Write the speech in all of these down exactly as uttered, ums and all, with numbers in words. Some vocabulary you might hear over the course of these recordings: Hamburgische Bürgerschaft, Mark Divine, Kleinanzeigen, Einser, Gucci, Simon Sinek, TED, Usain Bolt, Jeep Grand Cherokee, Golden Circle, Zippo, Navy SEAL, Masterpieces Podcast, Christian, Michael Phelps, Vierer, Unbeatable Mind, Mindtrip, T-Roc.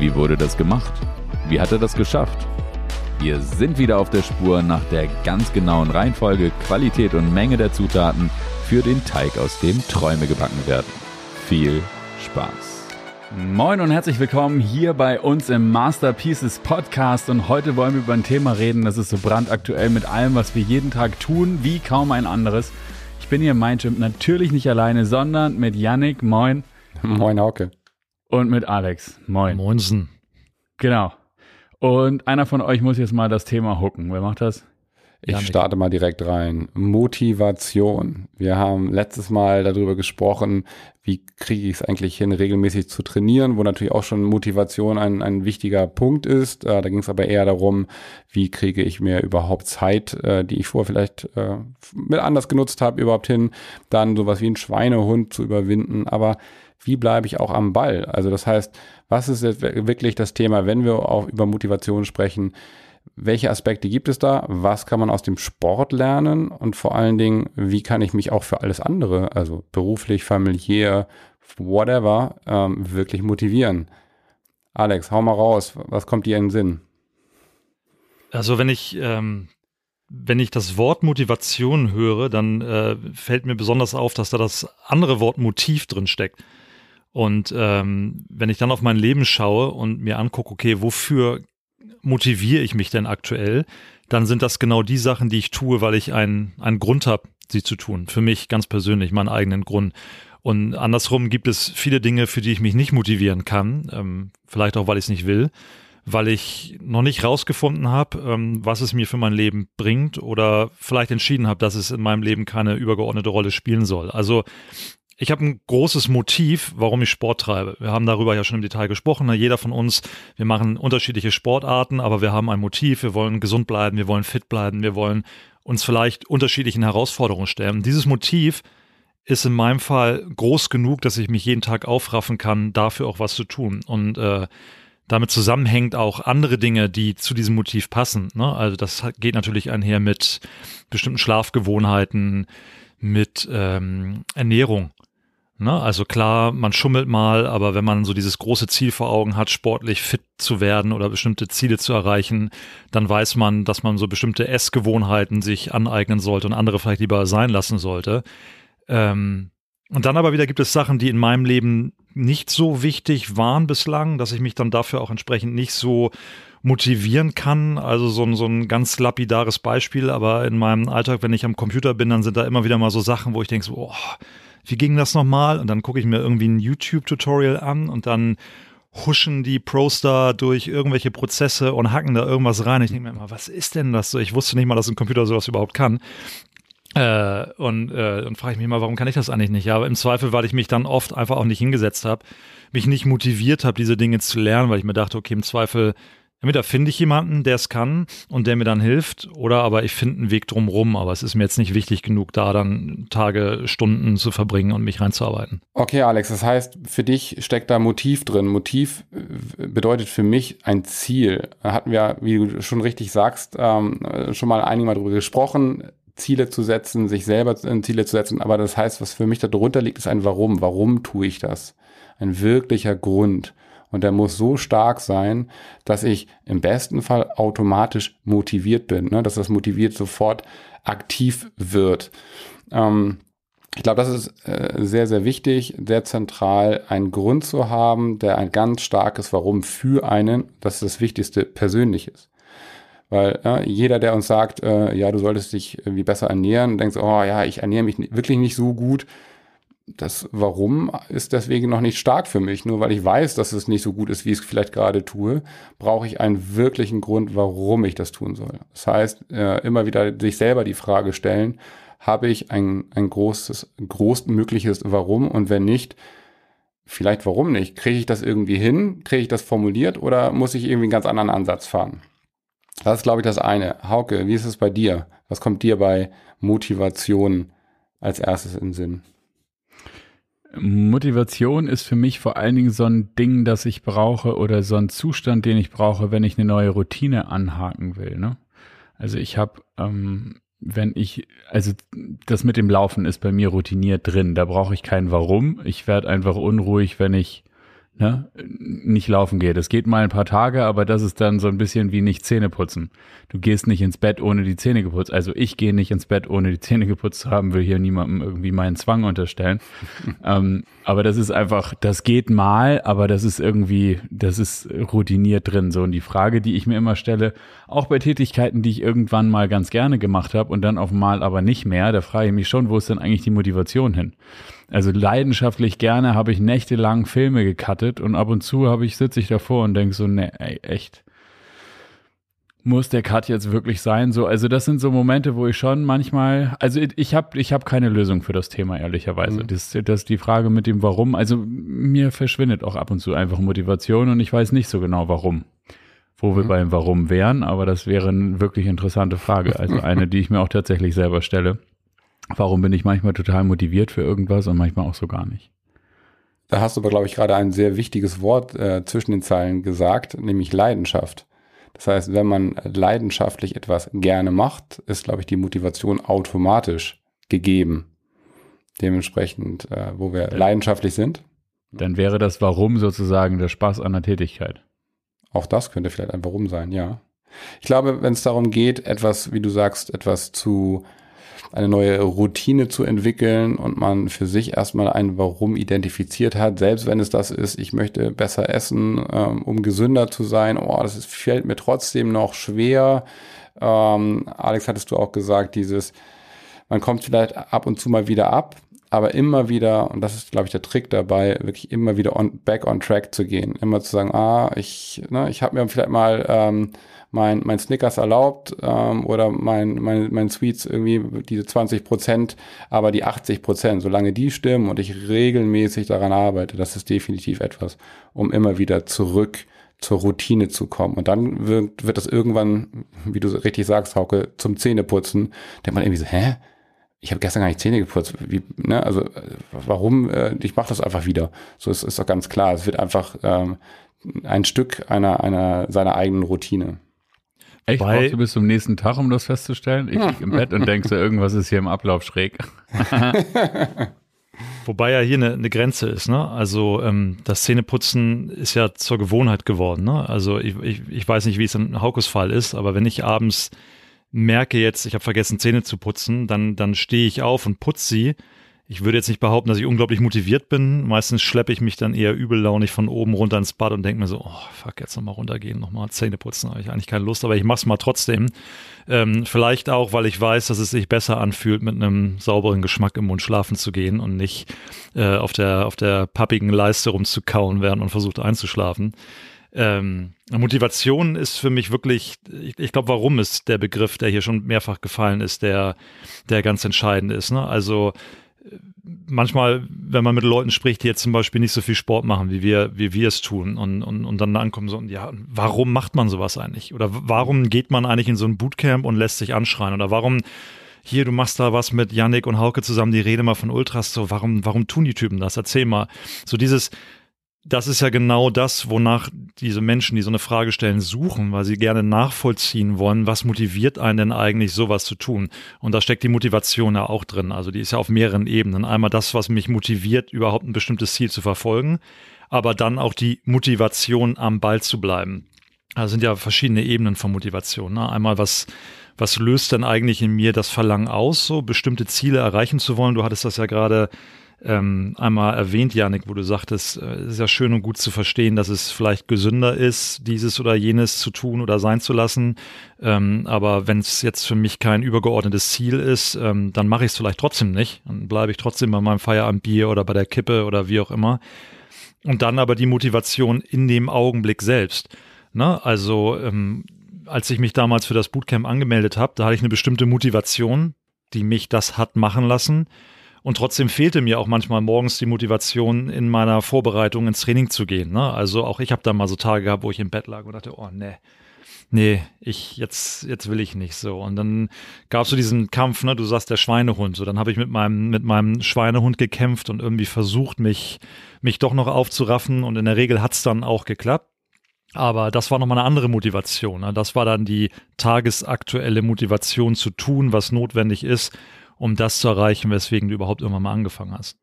Wie wurde das gemacht? Wie hat er das geschafft? Wir sind wieder auf der Spur nach der ganz genauen Reihenfolge, Qualität und Menge der Zutaten für den Teig, aus dem Träume gebacken werden. Viel Spaß! Moin und herzlich willkommen hier bei uns im Masterpieces Podcast, und heute wollen wir über ein Thema reden, das ist so brandaktuell mit allem, was wir jeden Tag tun, wie kaum ein anderes. Ich bin hier im Mindtrip natürlich nicht alleine, sondern mit Yannick, moin. Moin Hauke. Und mit Alex, moin. Moinsen. Genau. Und einer von euch muss jetzt mal das Thema hooken. Wer macht das? Ich starte mal direkt rein. Motivation. Wir haben letztes Mal darüber gesprochen, wie kriege ich es eigentlich hin, regelmäßig zu trainieren, wo natürlich auch schon Motivation ein, ein wichtiger Punkt ist. Da ging es aber eher darum, wie kriege ich mir überhaupt Zeit, die ich vorher vielleicht mit anders genutzt habe, überhaupt hin, dann sowas wie einen Schweinehund zu überwinden. Aber wie bleibe ich auch am Ball? Also das heißt, was ist jetzt wirklich das Thema, wenn wir auch über Motivation sprechen? Welche Aspekte gibt es da? Was kann man aus dem Sport lernen? Und vor allen Dingen, wie kann ich mich auch für alles andere, also beruflich, familiär, whatever, ähm, wirklich motivieren? Alex, hau mal raus. Was kommt dir in den Sinn? Also wenn ich, ähm, wenn ich das Wort Motivation höre, dann äh, fällt mir besonders auf, dass da das andere Wort Motiv drin steckt. Und ähm, wenn ich dann auf mein Leben schaue und mir angucke, okay, wofür motiviere ich mich denn aktuell, dann sind das genau die Sachen, die ich tue, weil ich einen, einen Grund habe, sie zu tun. Für mich ganz persönlich, meinen eigenen Grund. Und andersrum gibt es viele Dinge, für die ich mich nicht motivieren kann, ähm, vielleicht auch, weil ich es nicht will, weil ich noch nicht rausgefunden habe, ähm, was es mir für mein Leben bringt, oder vielleicht entschieden habe, dass es in meinem Leben keine übergeordnete Rolle spielen soll. Also ich habe ein großes Motiv, warum ich Sport treibe. Wir haben darüber ja schon im Detail gesprochen. Jeder von uns, wir machen unterschiedliche Sportarten, aber wir haben ein Motiv. Wir wollen gesund bleiben, wir wollen fit bleiben, wir wollen uns vielleicht unterschiedlichen Herausforderungen stellen. Dieses Motiv ist in meinem Fall groß genug, dass ich mich jeden Tag aufraffen kann, dafür auch was zu tun. Und äh, damit zusammenhängt auch andere Dinge, die zu diesem Motiv passen, ne? Also das geht natürlich einher mit bestimmten Schlafgewohnheiten, mit ähm, Ernährung. Ne, also klar, man schummelt mal, aber wenn man so dieses große Ziel vor Augen hat, sportlich fit zu werden oder bestimmte Ziele zu erreichen, dann weiß man, dass man so bestimmte Essgewohnheiten sich aneignen sollte und andere vielleicht lieber sein lassen sollte. Ähm, und dann aber wieder gibt es Sachen, die in meinem Leben nicht so wichtig waren bislang, dass ich mich dann dafür auch entsprechend nicht so motivieren kann. Also so ein, so ein ganz lapidares Beispiel, aber in meinem Alltag, wenn ich am Computer bin, dann sind da immer wieder mal so Sachen, wo ich denke so, oh, wie ging das nochmal? Und dann gucke ich mir irgendwie ein YouTube-Tutorial an und dann huschen die Pros da durch irgendwelche Prozesse und hacken da irgendwas rein. Ich denke mir immer, was ist denn das? Ich wusste nicht mal, dass ein Computer sowas überhaupt kann. Äh, und äh, und frage ich mich immer, warum kann ich das eigentlich nicht? Ja, aber im Zweifel, weil ich mich dann oft einfach auch nicht hingesetzt habe, mich nicht motiviert habe, diese Dinge zu lernen, weil ich mir dachte, okay, im Zweifel, entweder finde ich jemanden, der es kann und der mir dann hilft, oder aber ich finde einen Weg drumherum, aber es ist mir jetzt nicht wichtig genug, da dann Tage, Stunden zu verbringen und mich reinzuarbeiten. Okay, Alex, das heißt, für dich steckt da Motiv drin. Motiv bedeutet für mich ein Ziel. Da hatten wir, wie du schon richtig sagst, ähm, schon mal einige Mal drüber gesprochen, Ziele zu setzen, sich selber Ziele zu setzen, aber das heißt, was für mich darunter liegt, ist ein Warum. Warum tue ich das? Ein wirklicher Grund. Und der muss so stark sein, dass ich im besten Fall automatisch motiviert bin, ne? Dass das motiviert sofort aktiv wird. Ähm, ich glaube, das ist äh, sehr, sehr wichtig, sehr zentral, einen Grund zu haben, der ein ganz starkes Warum für einen, das ist das Wichtigste, persönlich ist. Weil äh, jeder, der uns sagt, äh, ja, du solltest dich irgendwie besser ernähren, denkt, oh ja, ich ernähre mich wirklich nicht so gut. Das Warum ist deswegen noch nicht stark für mich. Nur weil ich weiß, dass es nicht so gut ist, wie ich es vielleicht gerade tue, brauche ich einen wirklichen Grund, warum ich das tun soll. Das heißt, äh, immer wieder sich selber die Frage stellen, habe ich ein, ein großes, großmögliches Warum? Und wenn nicht, vielleicht warum nicht? Kriege ich das irgendwie hin? Kriege ich das formuliert? Oder muss ich irgendwie einen ganz anderen Ansatz fahren? Das ist, glaube ich, das eine. Hauke, wie ist es bei dir? Was kommt dir bei Motivation als erstes in den Sinn? Motivation ist für mich vor allen Dingen so ein Ding, das ich brauche, oder so ein Zustand, den ich brauche, wenn ich eine neue Routine anhaken will, ne? Also ich habe, ähm, wenn ich, also das mit dem Laufen ist bei mir routiniert drin, da brauche ich kein Warum. Ich werde einfach unruhig, wenn ich ne, nicht laufen geht. Es geht mal ein paar Tage, aber das ist dann so ein bisschen wie nicht Zähne putzen. Du gehst nicht ins Bett, ohne die Zähne geputzt. Also ich gehe nicht ins Bett, ohne die Zähne geputzt zu haben, will hier niemandem irgendwie meinen Zwang unterstellen. ähm, aber das ist einfach, das geht mal, aber das ist irgendwie, das ist routiniert drin. So, und die Frage, die ich mir immer stelle, auch bei Tätigkeiten, die ich irgendwann mal ganz gerne gemacht habe und dann auf einmal aber nicht mehr, da frage ich mich schon, wo ist denn eigentlich die Motivation hin? Also leidenschaftlich gerne habe ich nächtelang Filme gecuttet und ab und zu habe ich, sitze ich davor und denke so, ne, ey, echt, muss der Cut jetzt wirklich sein? So, also das sind so Momente, wo ich schon manchmal, also ich habe ich habe keine Lösung für das Thema, ehrlicherweise. Mhm. Das, das ist die Frage mit dem Warum. Also mir verschwindet auch ab und zu einfach Motivation und ich weiß nicht so genau, warum. Wo wir mhm. beim Warum wären, aber das wäre eine wirklich interessante Frage. Also eine, die ich mir auch tatsächlich selber stelle. Warum bin ich manchmal total motiviert für irgendwas und manchmal auch so gar nicht? Da hast du aber, glaube ich, gerade ein sehr wichtiges Wort äh, zwischen den Zeilen gesagt, nämlich Leidenschaft. Das heißt, wenn man leidenschaftlich etwas gerne macht, ist, glaube ich, die Motivation automatisch gegeben. Dementsprechend, äh, wo wir dann leidenschaftlich sind. Dann wäre das Warum sozusagen der Spaß an der Tätigkeit. Auch das könnte vielleicht ein Warum sein, ja. Ich glaube, wenn es darum geht, etwas, wie du sagst, etwas zu... eine neue Routine zu entwickeln und man für sich erstmal ein Warum identifiziert hat, selbst wenn es das ist, ich möchte besser essen, ähm, um gesünder zu sein, oh, das ist, fällt mir trotzdem noch schwer. Ähm, Alex, hattest du auch gesagt, dieses, man kommt vielleicht ab und zu mal wieder ab, aber immer wieder, und das ist, glaube ich, der Trick dabei, wirklich immer wieder on, back on track zu gehen, immer zu sagen, ah, ich, ne, ich habe mir vielleicht mal ähm, mein mein Snickers erlaubt ähm, oder mein mein mein Sweets irgendwie diese zwanzig Prozent, aber die achtzig Prozent, solange die stimmen und ich regelmäßig daran arbeite, das ist definitiv etwas, um immer wieder zurück zur Routine zu kommen. Und dann wird, wird das irgendwann, wie du richtig sagst, Hauke, zum Zähneputzen, denkt man irgendwie so, hä? Ich habe gestern gar nicht Zähne geputzt. Wie, ne? Also warum? Ich mache das einfach wieder. So, es ist doch ganz klar. Es wird einfach ähm, ein Stück einer einer seiner eigenen Routine. Echt? Brauchst du bis zum nächsten Tag, um das festzustellen? Ich liege im Bett und denke so, irgendwas ist hier im Ablauf schräg. Wobei ja hier eine, eine Grenze ist, ne? Also ähm, das Zähneputzen ist ja zur Gewohnheit geworden, ne? Also ich, ich, ich weiß nicht, wie es in Haukes Fall ist, aber wenn ich abends merke jetzt, ich habe vergessen, Zähne zu putzen, dann, dann stehe ich auf und putze sie. Ich würde jetzt nicht behaupten, dass ich unglaublich motiviert bin. Meistens schleppe ich mich dann eher übellaunig von oben runter ins Bad und denke mir so, oh fuck, jetzt nochmal runtergehen, nochmal Zähne putzen, habe ich eigentlich keine Lust, aber ich mache es mal trotzdem. Ähm, vielleicht auch, weil ich weiß, dass es sich besser anfühlt, mit einem sauberen Geschmack im Mund schlafen zu gehen und nicht äh, auf der, auf der pappigen Leiste rumzukauen, während man versucht einzuschlafen. Ähm, Motivation ist für mich wirklich, ich, ich glaube, warum ist der Begriff, der hier schon mehrfach gefallen ist, der, der ganz entscheidend ist, ne? Also manchmal, wenn man mit Leuten spricht, die jetzt zum Beispiel nicht so viel Sport machen, wie wir, wie wir es tun und, und, und dann ankommen so, ja, warum macht man sowas eigentlich? Oder warum geht man eigentlich in so ein Bootcamp und lässt sich anschreien? Oder warum, hier, du machst da was mit Yannick und Hauke zusammen, die reden mal von Ultras, so, warum, warum tun die Typen das? Erzähl mal. So dieses, das ist ja genau das, wonach diese Menschen, die so eine Frage stellen, suchen, weil sie gerne nachvollziehen wollen, was motiviert einen denn eigentlich, sowas zu tun. Und da steckt die Motivation ja auch drin. Also die ist ja auf mehreren Ebenen. Einmal das, was mich motiviert, überhaupt ein bestimmtes Ziel zu verfolgen, aber dann auch die Motivation, am Ball zu bleiben. Da sind ja verschiedene Ebenen von Motivation, ne? Einmal, was, was löst denn eigentlich in mir das Verlangen aus, so bestimmte Ziele erreichen zu wollen? Du hattest das ja gerade Ähm, einmal erwähnt, Yannick, wo du sagtest, es äh, ist ja schön und gut zu verstehen, dass es vielleicht gesünder ist, dieses oder jenes zu tun oder sein zu lassen. Ähm, aber wenn es jetzt für mich kein übergeordnetes Ziel ist, ähm, dann mache ich es vielleicht trotzdem nicht. Dann bleibe ich trotzdem bei meinem Feierabendbier oder bei der Kippe oder wie auch immer. Und dann aber die Motivation in dem Augenblick selbst. Ne? Also ähm, als ich mich damals für das Bootcamp angemeldet habe, da hatte ich eine bestimmte Motivation, die mich das hat machen lassen. Und trotzdem fehlte mir auch manchmal morgens die Motivation, in meiner Vorbereitung ins Training zu gehen, ne? Also auch ich habe da mal so Tage gehabt, wo ich im Bett lag und dachte, oh nee, nee, ich, jetzt, jetzt will ich nicht so. Und dann gab es so diesen Kampf, ne? Du sagst, der Schweinehund. So, dann habe ich mit meinem, mit meinem Schweinehund gekämpft und irgendwie versucht, mich, mich doch noch aufzuraffen. Und in der Regel hat es dann auch geklappt. Aber das war nochmal eine andere Motivation, ne? Das war dann die tagesaktuelle Motivation zu tun, was notwendig ist, um das zu erreichen, weswegen du überhaupt irgendwann mal angefangen hast.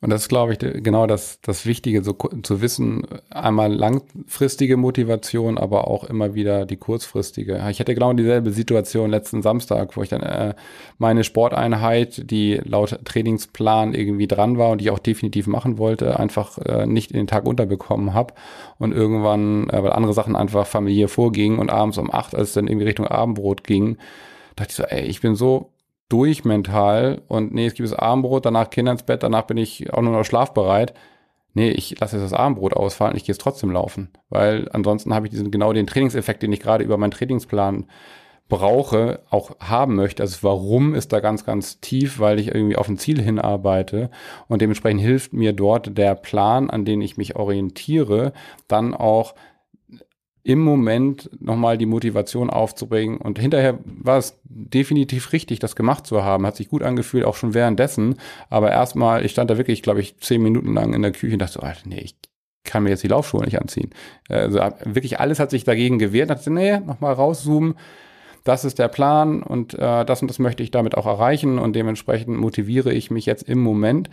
Und das ist, glaube ich, genau das, das Wichtige, so zu wissen, einmal langfristige Motivation, aber auch immer wieder die kurzfristige. Ich hatte genau dieselbe Situation letzten Samstag, wo ich dann äh, meine Sporteinheit, die laut Trainingsplan irgendwie dran war und die ich auch definitiv machen wollte, einfach äh, nicht in den Tag unterbekommen habe. Und irgendwann, äh, weil andere Sachen einfach familiär vorgingen und abends um acht, als es dann irgendwie Richtung Abendbrot ging, dachte ich so, ey, ich bin so durch mental und nee, es gibt das Abendbrot, danach Kinder ins Bett, danach bin ich auch nur noch schlafbereit. Nee, ich lasse jetzt das Abendbrot ausfallen, ich gehe jetzt trotzdem laufen, weil ansonsten habe ich diesen genau den Trainingseffekt, den ich gerade über meinen Trainingsplan brauche, auch haben möchte. Also warum ist da ganz, ganz tief, weil ich irgendwie auf ein Ziel hinarbeite und dementsprechend hilft mir dort der Plan, an den ich mich orientiere, dann auch im Moment nochmal die Motivation aufzubringen. Und hinterher war es definitiv richtig, das gemacht zu haben. Hat sich gut angefühlt, auch schon währenddessen. Aber erstmal, ich stand da wirklich, glaube ich, zehn Minuten lang in der Küche und dachte so, Alter, nee, ich kann mir jetzt die Laufschuhe nicht anziehen. Also wirklich alles hat sich dagegen gewehrt. Dachte, nee, nochmal rauszoomen. Das ist der Plan und äh, das und das möchte ich damit auch erreichen. Und dementsprechend motiviere ich mich jetzt im Moment.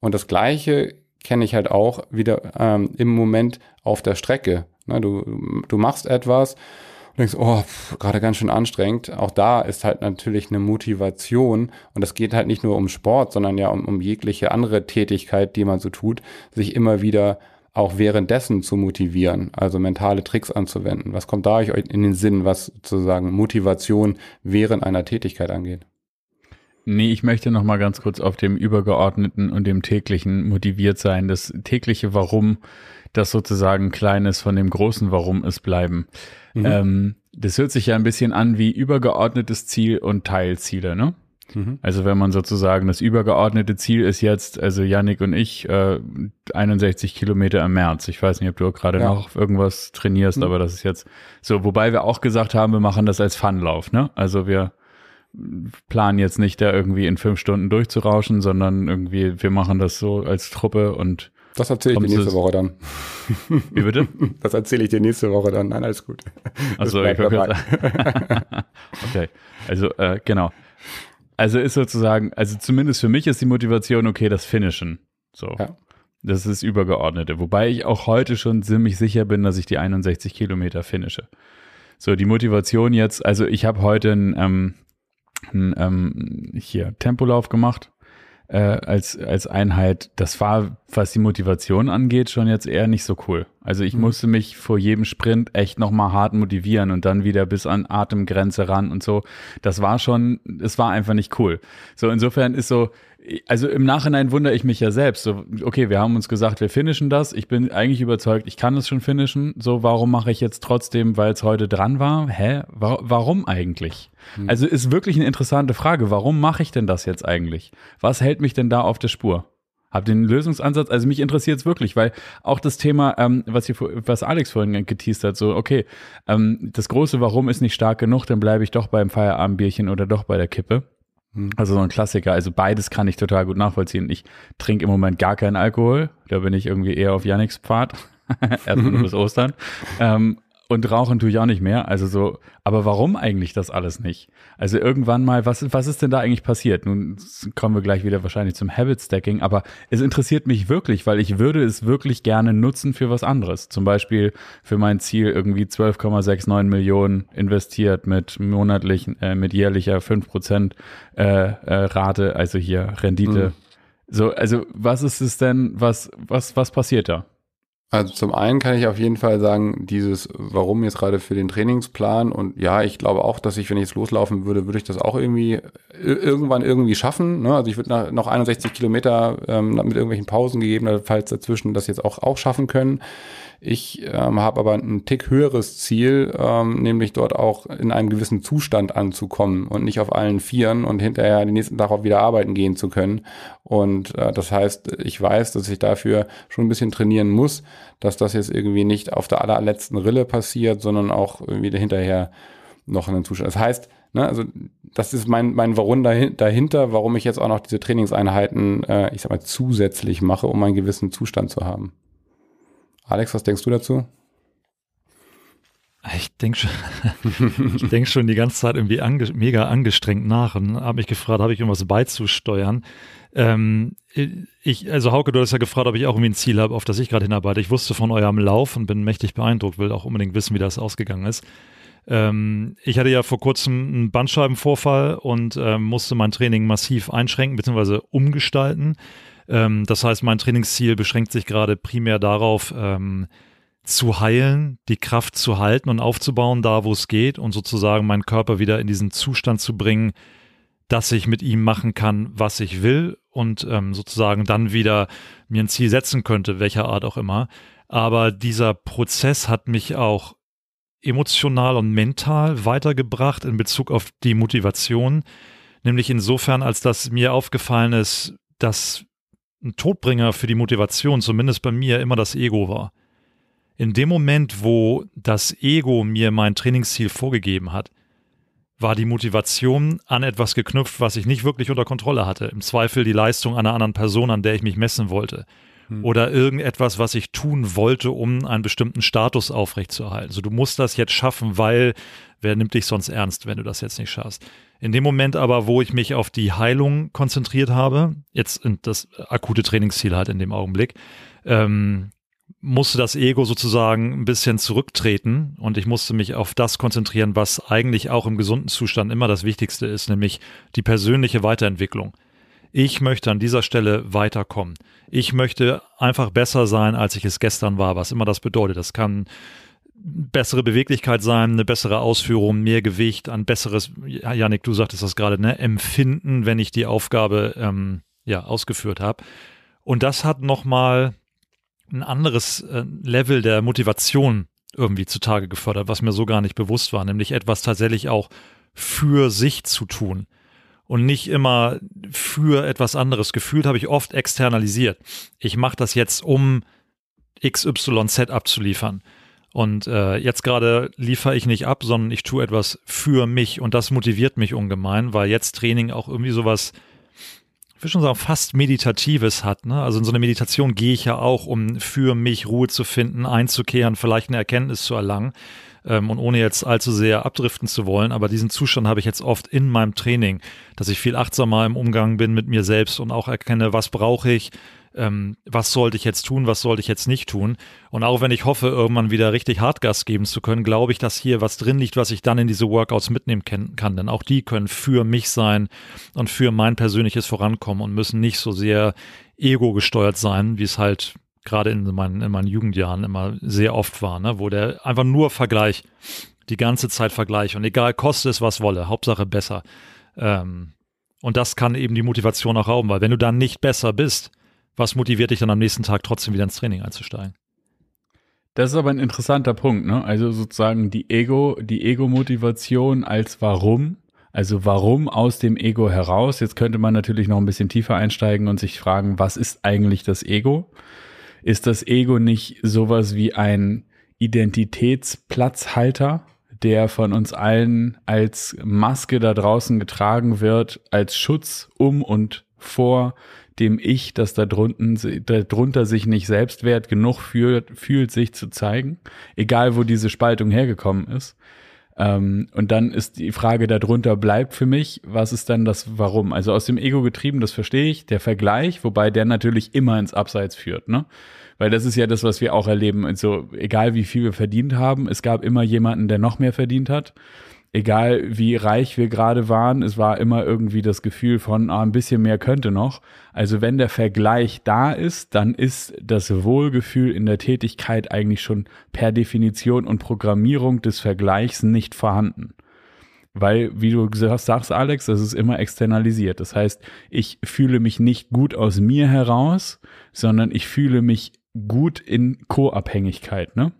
Und das Gleiche kenne ich halt auch wieder ähm, im Moment auf der Strecke. Ne, du, du machst etwas und denkst, oh, pff, gerade ganz schön anstrengend. Auch da ist halt natürlich eine Motivation und das geht halt nicht nur um Sport, sondern ja um, um jegliche andere Tätigkeit, die man so tut, sich immer wieder auch währenddessen zu motivieren, also mentale Tricks anzuwenden. Was kommt da euch in den Sinn, was sozusagen Motivation während einer Tätigkeit angeht? Nee, ich möchte noch mal ganz kurz auf dem übergeordneten und dem täglichen motiviert sein. Das tägliche Warum, das sozusagen klein ist, von dem großen Warum es bleiben. Mhm. Ähm, das hört sich ja ein bisschen an wie übergeordnetes Ziel und Teilziele, ne? Mhm. Also wenn man sozusagen das übergeordnete Ziel ist jetzt, also Yannick und ich, äh, einundsechzig Kilometer im März. Ich weiß nicht, ob du gerade ja. noch irgendwas trainierst, mhm. aber das ist jetzt so. Wobei wir auch gesagt haben, wir machen das als Funlauf, ne? Also wir planen jetzt nicht, da irgendwie in fünf Stunden durchzurauschen, sondern irgendwie, wir machen das so als Truppe und das erzähle ich dir nächste Woche dann. Wie bitte? Das erzähle ich dir nächste Woche dann. Nein, alles gut. Also ich dabei. Okay, also äh, genau. Also ist sozusagen, also zumindest für mich ist die Motivation, okay, das Finishen. So, ja. Das ist übergeordnete. Wobei ich auch heute schon ziemlich sicher bin, dass ich die einundsechzig Kilometer finische. So, die Motivation jetzt, also ich habe heute ein ähm, Einen, ähm, hier Tempolauf gemacht äh, als, als Einheit. Das war, was die Motivation angeht, schon jetzt eher nicht so cool. Also ich mhm. musste mich vor jedem Sprint echt nochmal hart motivieren und dann wieder bis an Atemgrenze ran und so. Das war schon, es war einfach nicht cool. So, insofern ist so, also im Nachhinein wundere ich mich ja selbst. So, okay, wir haben uns gesagt, wir finishen das. Ich bin eigentlich überzeugt, ich kann es schon finishen. So, warum mache ich jetzt trotzdem, weil es heute dran war? Hä? Wa- warum eigentlich? Mhm. Also ist wirklich eine interessante Frage. Warum mache ich denn das jetzt eigentlich? Was hält mich denn da auf der Spur? Hab den Lösungsansatz, also mich interessiert es wirklich, weil auch das Thema, ähm, was hier, was Alex vorhin geteased hat, so okay, ähm, das große Warum ist nicht stark genug, dann bleibe ich doch beim Feierabendbierchen oder doch bei der Kippe. Also so ein Klassiker, also beides kann ich total gut nachvollziehen. Ich trinke im Moment gar keinen Alkohol, da bin ich irgendwie eher auf Yannicks Pfad, erstmal nur bis Ostern. Ähm, und rauchen tue ich auch nicht mehr, also so, aber warum eigentlich das alles nicht? Also irgendwann mal, was, was ist denn da eigentlich passiert? Nun kommen wir gleich wieder wahrscheinlich zum Habit-Stacking, aber es interessiert mich wirklich, weil ich würde es wirklich gerne nutzen für was anderes. Zum Beispiel für mein Ziel irgendwie zwölf Komma neunundsechzig Millionen investiert mit monatlichen, äh, mit jährlicher fünf Prozent äh, äh, Rate, also hier Rendite. Mhm. So, also was ist es denn, was, was, was passiert da? Also zum einen kann ich auf jeden Fall sagen, dieses Warum jetzt gerade für den Trainingsplan und ja, ich glaube auch, dass ich, wenn ich jetzt loslaufen würde, würde ich das auch irgendwie irgendwann irgendwie schaffen. Ne? Also ich würde nach, noch einundsechzig Kilometer ähm, mit irgendwelchen Pausen gegebenenfalls dazwischen das jetzt auch, auch schaffen können. Ich ähm, habe aber ein Tick höheres Ziel, ähm, nämlich dort auch in einem gewissen Zustand anzukommen und nicht auf allen Vieren und hinterher den nächsten Tag auch wieder arbeiten gehen zu können. Und äh, das heißt, ich weiß, dass ich dafür schon ein bisschen trainieren muss, dass das jetzt irgendwie nicht auf der allerletzten Rille passiert, sondern auch irgendwie hinterher noch in einem Zustand. Das heißt, ne, also das ist mein mein Warum dahinter, warum ich jetzt auch noch diese Trainingseinheiten, äh, ich sag mal, zusätzlich mache, um einen gewissen Zustand zu haben. Alex, was denkst du dazu? Ich denke schon, ich denk schon die ganze Zeit irgendwie ange, mega angestrengt nach und habe mich gefragt, habe ich irgendwas beizusteuern? Ähm, ich, also Hauke, du hast ja gefragt, ob ich auch irgendwie ein Ziel habe, auf das ich gerade hinarbeite. Ich wusste von eurem Lauf und bin mächtig beeindruckt, will auch unbedingt wissen, wie das ausgegangen ist. Ähm, ich hatte ja vor kurzem einen Bandscheibenvorfall und ähm, musste mein Training massiv einschränken bzw. umgestalten. Ähm, das heißt, mein Trainingsziel beschränkt sich gerade primär darauf, ähm, zu heilen, die Kraft zu halten und aufzubauen, da wo es geht und sozusagen meinen Körper wieder in diesen Zustand zu bringen, dass ich mit ihm machen kann, was ich will und ähm, sozusagen dann wieder mir ein Ziel setzen könnte, welcher Art auch immer. Aber dieser Prozess hat mich auch emotional und mental weitergebracht in Bezug auf die Motivation, nämlich insofern, als dass mir aufgefallen ist, dass ein Todbringer für die Motivation, zumindest bei mir, immer das Ego war. In dem Moment, wo das Ego mir mein Trainingsziel vorgegeben hat, war die Motivation an etwas geknüpft, was ich nicht wirklich unter Kontrolle hatte. Im Zweifel die Leistung einer anderen Person, an der ich mich messen wollte. Hm. Oder irgendetwas, was ich tun wollte, um einen bestimmten Status aufrechtzuerhalten. So, du musst das jetzt schaffen, weil wer nimmt dich sonst ernst, wenn du das jetzt nicht schaffst? In dem Moment aber, wo ich mich auf die Heilung konzentriert habe, jetzt das akute Trainingsziel halt in dem Augenblick, ähm, musste das Ego sozusagen ein bisschen zurücktreten und ich musste mich auf das konzentrieren, was eigentlich auch im gesunden Zustand immer das Wichtigste ist, nämlich die persönliche Weiterentwicklung. Ich möchte an dieser Stelle weiterkommen. Ich möchte einfach besser sein, als ich es gestern war, was immer das bedeutet. Das kann bessere Beweglichkeit sein, eine bessere Ausführung, mehr Gewicht, ein besseres, Jannik, du sagtest das gerade, ne, Empfinden, wenn ich die Aufgabe ähm, ja, ausgeführt habe. Und das hat nochmal ein anderes Level der Motivation irgendwie zutage gefördert, was mir so gar nicht bewusst war, nämlich etwas tatsächlich auch für sich zu tun und nicht immer für etwas anderes. Gefühlt habe ich oft externalisiert. Ich mache das jetzt, um X Y Z abzuliefern. Und äh, jetzt gerade liefere ich nicht ab, sondern ich tue etwas für mich und das motiviert mich ungemein, weil jetzt Training auch irgendwie sowas, ich will schon sagen, fast Meditatives hat, ne? Also in so eine Meditation gehe ich ja auch, um für mich Ruhe zu finden, einzukehren, vielleicht eine Erkenntnis zu erlangen ähm, und ohne jetzt allzu sehr abdriften zu wollen, aber diesen Zustand habe ich jetzt oft in meinem Training, dass ich viel achtsamer im Umgang bin mit mir selbst und auch erkenne, was brauche ich, ähm, was sollte ich jetzt tun, was sollte ich jetzt nicht tun und auch wenn ich hoffe, irgendwann wieder richtig Hardgas geben zu können, glaube ich, dass hier was drin liegt, was ich dann in diese Workouts mitnehmen kann, denn auch die können für mich sein und für mein persönliches Vorankommen und müssen nicht so sehr ego gesteuert sein, wie es halt gerade in meinen, in meinen Jugendjahren immer sehr oft war, ne? Wo der einfach nur Vergleich, die ganze Zeit Vergleich und egal, koste es was wolle, Hauptsache besser. Ähm, und das kann eben die Motivation auch rauben, weil wenn du dann nicht besser bist, was motiviert dich dann am nächsten Tag trotzdem wieder ins Training einzusteigen? Das ist aber ein interessanter Punkt, ne? Also sozusagen die Ego, die Ego-Motivation als Warum. Also warum aus dem Ego heraus? Jetzt könnte man natürlich noch ein bisschen tiefer einsteigen und sich fragen, was ist eigentlich das Ego? Ist das Ego nicht sowas wie ein Identitätsplatzhalter, der von uns allen als Maske da draußen getragen wird, als Schutz um und vor dem Ich, das da drunter sich nicht selbstwert genug fühlt, fühlt, sich zu zeigen, egal wo diese Spaltung hergekommen ist. Und dann ist die Frage darunter, bleibt für mich, was ist dann das Warum? Also aus dem Ego getrieben, das verstehe ich, der Vergleich, wobei der natürlich immer ins Abseits führt, ne? Weil das ist ja das, was wir auch erleben. Also egal, wie viel wir verdient haben, es gab immer jemanden, der noch mehr verdient hat. Egal, wie reich wir gerade waren, es war immer irgendwie das Gefühl von, ah, ein bisschen mehr könnte noch. Also wenn der Vergleich da ist, dann ist das Wohlgefühl in der Tätigkeit eigentlich schon per Definition und Programmierung des Vergleichs nicht vorhanden. Weil, wie du sagst, Alex, das ist immer externalisiert. Das heißt, ich fühle mich nicht gut aus mir heraus, sondern ich fühle mich gut in Co-Abhängigkeit, ne?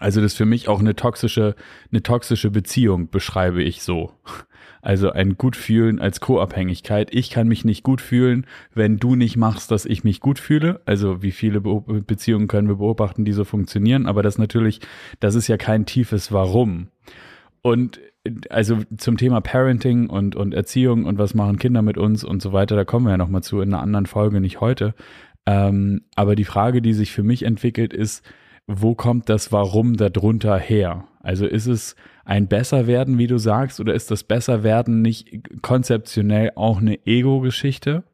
Also das ist für mich auch eine toxische, eine toxische Beziehung, beschreibe ich so. Also ein Gutfühlen als Co-Abhängigkeit. Ich kann mich nicht gut fühlen, wenn du nicht machst, dass ich mich gut fühle. Also wie viele Be- Beziehungen können wir beobachten, die so funktionieren. Aber das natürlich, das ist ja kein tiefes Warum. Und also zum Thema Parenting und, und Erziehung und was machen Kinder mit uns und so weiter, da kommen wir ja nochmal zu in einer anderen Folge, nicht heute. Ähm, aber die Frage, die sich für mich entwickelt, ist, wo kommt das Warum darunter her? Also ist es ein Besserwerden, wie du sagst, oder ist das Besserwerden nicht konzeptionell auch eine Ego-Geschichte?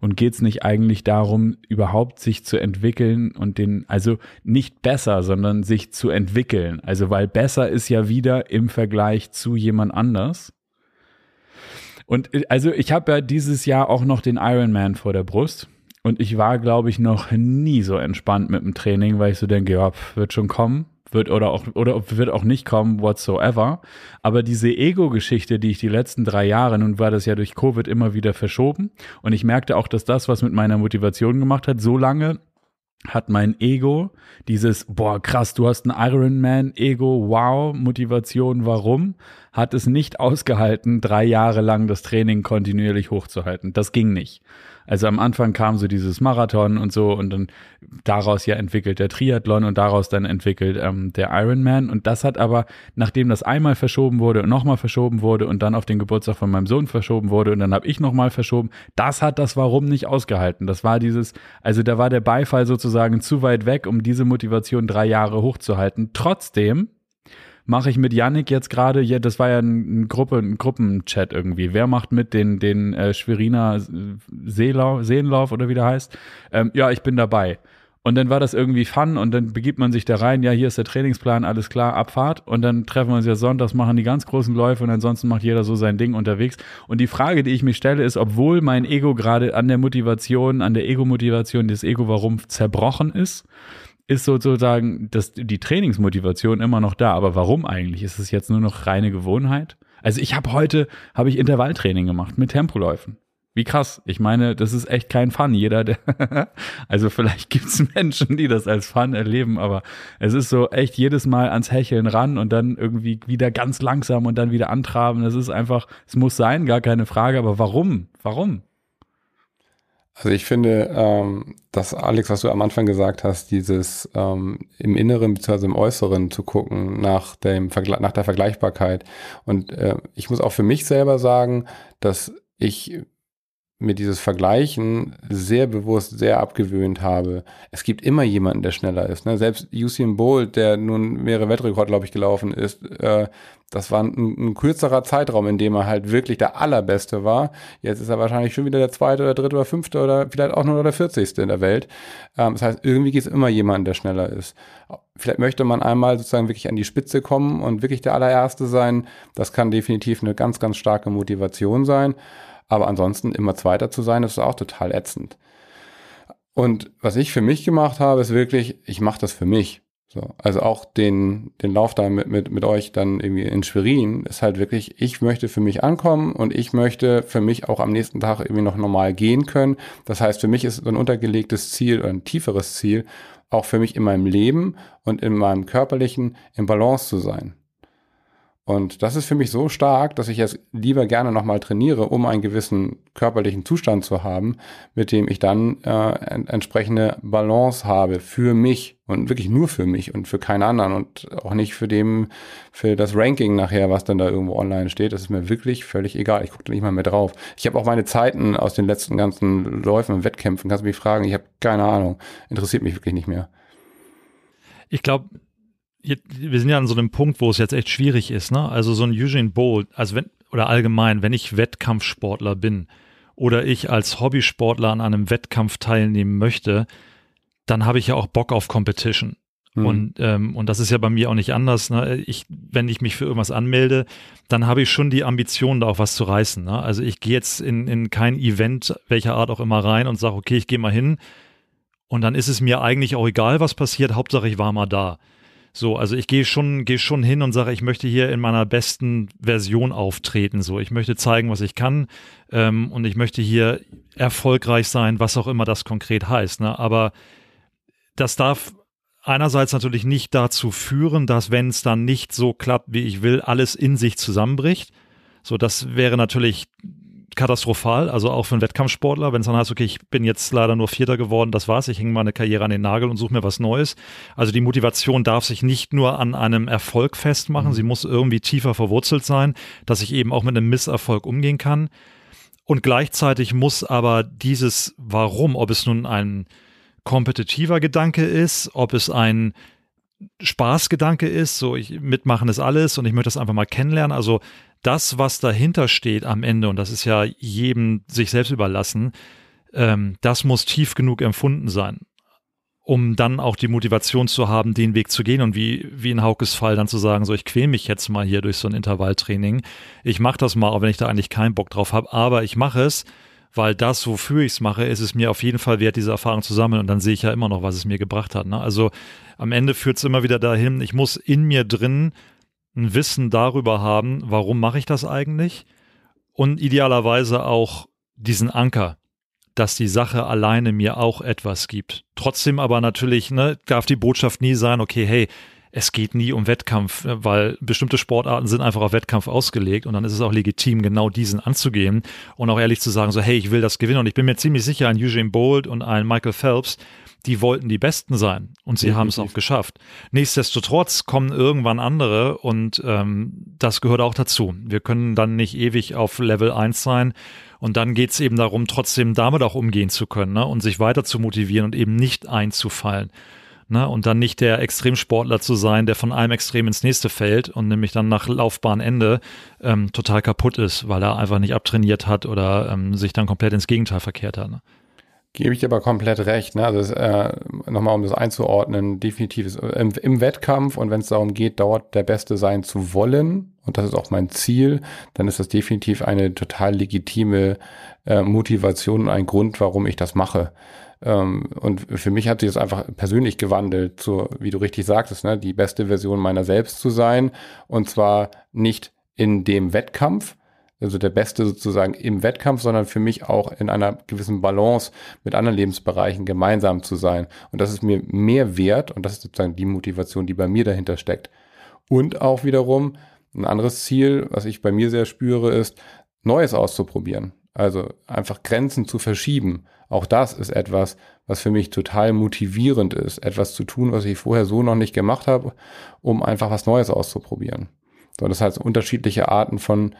Und geht es nicht eigentlich darum, überhaupt sich zu entwickeln und den, also nicht besser, sondern sich zu entwickeln? Also weil besser ist ja wieder im Vergleich zu jemand anders. Und also ich habe ja dieses Jahr auch noch den Ironman vor der Brust und ich war, glaube ich, noch nie so entspannt mit dem Training, weil ich so denke, ja, wird schon kommen, wird oder auch oder wird auch nicht kommen, whatsoever. Aber diese Ego-Geschichte, die ich die letzten drei Jahre, nun war das ja durch Covid immer wieder verschoben und ich merkte auch, dass das, was mit meiner Motivation gemacht hat, so lange hat mein Ego dieses, boah, krass, du hast einen Ironman-Ego, wow, Motivation, warum, hat es nicht ausgehalten, drei Jahre lang das Training kontinuierlich hochzuhalten. Das ging nicht. Also am Anfang kam so dieses Marathon und so und dann daraus ja entwickelt der Triathlon und daraus dann entwickelt ähm, der Ironman. Und das hat aber, nachdem das einmal verschoben wurde und nochmal verschoben wurde und dann auf den Geburtstag von meinem Sohn verschoben wurde und dann habe ich nochmal verschoben, das hat das Warum nicht ausgehalten. Das war dieses, also da war der Beifall sozusagen zu weit weg, um diese Motivation drei Jahre hochzuhalten. Trotzdem mache ich mit Yannick jetzt gerade, ja, das war ja ein, Gruppe, ein Gruppenchat irgendwie. Wer macht mit den, den äh, Schweriner Seelau, Seenlauf oder wie der heißt? Ähm, ja, ich bin dabei. Und dann war das irgendwie fun und dann begibt man sich da rein, ja, hier ist der Trainingsplan, alles klar, Abfahrt. Und dann treffen wir uns ja sonntags, machen die ganz großen Läufe und ansonsten macht jeder so sein Ding unterwegs. Und die Frage, die ich mich stelle, ist, obwohl mein Ego gerade an der Motivation, an der Ego-Motivation, das Ego-Warum zerbrochen ist, ist sozusagen das, die Trainingsmotivation immer noch da. Aber warum eigentlich? Ist es jetzt nur noch reine Gewohnheit? Also ich habe heute, habe ich Intervalltraining gemacht mit Tempoläufen. Wie krass. Ich meine, das ist echt kein Fun. Jeder, der also vielleicht gibt es Menschen, die das als Fun erleben, aber es ist so echt jedes Mal ans Hecheln ran und dann irgendwie wieder ganz langsam und dann wieder antraben. Das ist einfach, es muss sein, gar keine Frage. Aber warum? Warum? Also ich finde, ähm, dass Alex, was du am Anfang gesagt hast, dieses ähm, im Inneren bzw. im Äußeren zu gucken nach dem Vergleich, nach der Vergleichbarkeit. Und äh, ich muss auch für mich selber sagen, dass ich mir dieses Vergleichen sehr bewusst, sehr abgewöhnt habe. Es gibt immer jemanden, der schneller ist. Ne? Selbst Usain Bolt, der nun mehrere Weltrekord, glaube ich, gelaufen ist, äh, das war ein, ein kürzerer Zeitraum, in dem er halt wirklich der Allerbeste war. Jetzt ist er wahrscheinlich schon wieder der Zweite oder Dritte oder Fünfte oder vielleicht auch nur der Vierzigste in der Welt. Ähm, das heißt, irgendwie gibt es immer jemanden, der schneller ist. Vielleicht möchte man einmal sozusagen wirklich an die Spitze kommen und wirklich der Allererste sein. Das kann definitiv eine ganz, ganz starke Motivation sein. Aber ansonsten immer Zweiter zu sein, das ist auch total ätzend. Und was ich für mich gemacht habe, ist wirklich, ich mache das für mich. So, also auch den, den Lauf da mit, mit, mit euch dann irgendwie in Schwerin ist halt wirklich, ich möchte für mich ankommen und ich möchte für mich auch am nächsten Tag irgendwie noch normal gehen können. Das heißt, für mich ist so ein untergelegtes Ziel oder ein tieferes Ziel, auch für mich in meinem Leben und in meinem Körperlichen in Balance zu sein. Und das ist für mich so stark, dass ich jetzt lieber gerne nochmal trainiere, um einen gewissen körperlichen Zustand zu haben, mit dem ich dann äh, en- entsprechende Balance habe für mich und wirklich nur für mich und für keinen anderen und auch nicht für dem, für das Ranking nachher, was dann da irgendwo online steht. Das ist mir wirklich völlig egal. Ich gucke da nicht mal mehr drauf. Ich habe auch meine Zeiten aus den letzten ganzen Läufen und Wettkämpfen. Kannst du mich fragen? Ich habe keine Ahnung. Interessiert mich wirklich nicht mehr. Ich glaube, wir sind ja an so einem Punkt, wo es jetzt echt schwierig ist, ne? Also so ein Usain Bolt, also wenn, oder allgemein, wenn ich Wettkampfsportler bin oder ich als Hobbysportler an einem Wettkampf teilnehmen möchte, dann habe ich ja auch Bock auf Competition. Mhm. Und, ähm, und das ist ja bei mir auch nicht anders, ne? Ich, wenn ich mich für irgendwas anmelde, dann habe ich schon die Ambition, da auch was zu reißen, ne? Also ich gehe jetzt in, in kein Event, welcher Art auch immer, rein und sage, okay, ich gehe mal hin. Und dann ist es mir eigentlich auch egal, was passiert, Hauptsache ich war mal da. So, also ich gehe schon, gehe schon hin und sage, ich möchte hier in meiner besten Version auftreten. So, ich möchte zeigen, was ich kann, ähm, und ich möchte hier erfolgreich sein, was auch immer das konkret heißt, ne? Aber das darf einerseits natürlich nicht dazu führen, dass, wenn es dann nicht so klappt, wie ich will, alles in sich zusammenbricht. So, das wäre natürlich katastrophal, also auch für einen Wettkampfsportler, wenn es dann heißt, okay, ich bin jetzt leider nur Vierter geworden, das war's, ich hänge meine Karriere an den Nagel und suche mir was Neues. Also die Motivation darf sich nicht nur an einem Erfolg festmachen, mhm. Sie muss irgendwie tiefer verwurzelt sein, dass ich eben auch mit einem Misserfolg umgehen kann. Und gleichzeitig muss aber dieses Warum, ob es nun ein kompetitiver Gedanke ist, ob es ein Spaßgedanke ist, so ich mitmachen ist alles und ich möchte das einfach mal kennenlernen. Also das, was dahinter steht am Ende, und das ist ja jedem sich selbst überlassen, ähm, das muss tief genug empfunden sein, um dann auch die Motivation zu haben, den Weg zu gehen und wie, wie in Haukes Fall dann zu sagen, so ich quäle mich jetzt mal hier durch so ein Intervalltraining. Ich mache das mal, auch wenn ich da eigentlich keinen Bock drauf habe, aber ich mache es, weil das, wofür ich es mache, ist es mir auf jeden Fall wert, diese Erfahrung zu sammeln, und dann sehe ich ja immer noch, was es mir gebracht hat, ne? Also am Ende führt es immer wieder dahin, ich muss in mir drin ein Wissen darüber haben, warum mache ich das eigentlich, und idealerweise auch diesen Anker, dass die Sache alleine mir auch etwas gibt. Trotzdem aber natürlich, ne, darf die Botschaft nie sein, okay, hey, es geht nie um Wettkampf, weil bestimmte Sportarten sind einfach auf Wettkampf ausgelegt, und dann ist es auch legitim, genau diesen anzugehen und auch ehrlich zu sagen, so hey, ich will das gewinnen, und ich bin mir ziemlich sicher, ein Usain Bolt und ein Michael Phelps, die wollten die Besten sein und sie haben es auch geschafft. Nichtsdestotrotz kommen irgendwann andere, und ähm, das gehört auch dazu. Wir können dann nicht ewig auf Level eins sein, und dann geht es eben darum, trotzdem damit auch umgehen zu können, ne? Und sich weiter zu motivieren und eben nicht einzufallen. Ne, und dann nicht der Extremsportler zu sein, der von einem Extrem ins nächste fällt und nämlich dann nach Laufbahnende ähm, total kaputt ist, weil er einfach nicht abtrainiert hat oder ähm, sich dann komplett ins Gegenteil verkehrt hat. Ne? Gebe ich dir aber komplett recht. Ne? Also das, äh, nochmal, um das einzuordnen, definitiv ist, im, im Wettkampf, und wenn es darum geht, dauert der Beste sein zu wollen, und das ist auch mein Ziel, dann ist das definitiv eine total legitime äh, Motivation und ein Grund, warum ich das mache. Und für mich hat sich das einfach persönlich gewandelt, zu, wie du richtig sagtest, ne, die beste Version meiner selbst zu sein, und zwar nicht in dem Wettkampf, also der Beste sozusagen im Wettkampf, sondern für mich auch in einer gewissen Balance mit anderen Lebensbereichen gemeinsam zu sein. Und das ist mir mehr wert, und das ist sozusagen die Motivation, die bei mir dahinter steckt. Und auch wiederum ein anderes Ziel, was ich bei mir sehr spüre, ist, Neues auszuprobieren. Also einfach Grenzen zu verschieben. Auch das ist etwas, was für mich total motivierend ist, etwas zu tun, was ich vorher so noch nicht gemacht habe, um einfach was Neues auszuprobieren. So, das heißt, unterschiedliche Arten von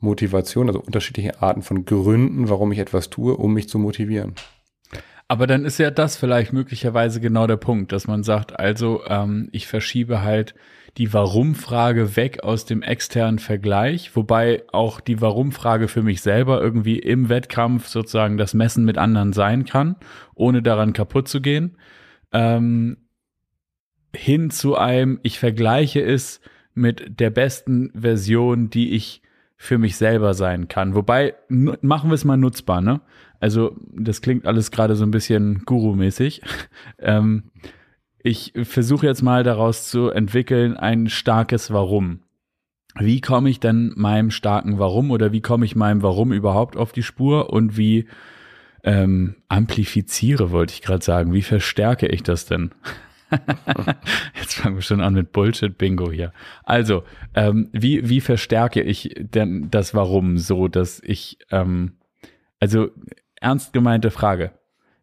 Motivation, also unterschiedliche Arten von Gründen, warum ich etwas tue, um mich zu motivieren. Aber dann ist ja das vielleicht möglicherweise genau der Punkt, dass man sagt, also ähm, ich verschiebe halt die Warum-Frage weg aus dem externen Vergleich, wobei auch die Warum-Frage für mich selber irgendwie im Wettkampf sozusagen das Messen mit anderen sein kann, ohne daran kaputt zu gehen, ähm, hin zu einem, ich vergleiche es mit der besten Version, die ich für mich selber sein kann. Wobei, n- machen wir es mal nutzbar, ne? Also das klingt alles gerade so ein bisschen Guru-mäßig. ähm, ich versuche jetzt mal daraus zu entwickeln, ein starkes Warum. Wie komme ich denn meinem starken Warum oder wie komme ich meinem Warum überhaupt auf die Spur, und wie ähm, amplifiziere, wollte ich gerade sagen, wie verstärke ich das denn? Jetzt fangen wir schon an mit Bullshit-Bingo hier. Also, ähm, wie, wie verstärke ich denn das Warum so, dass ich... Ähm, Also ernst gemeinte Frage.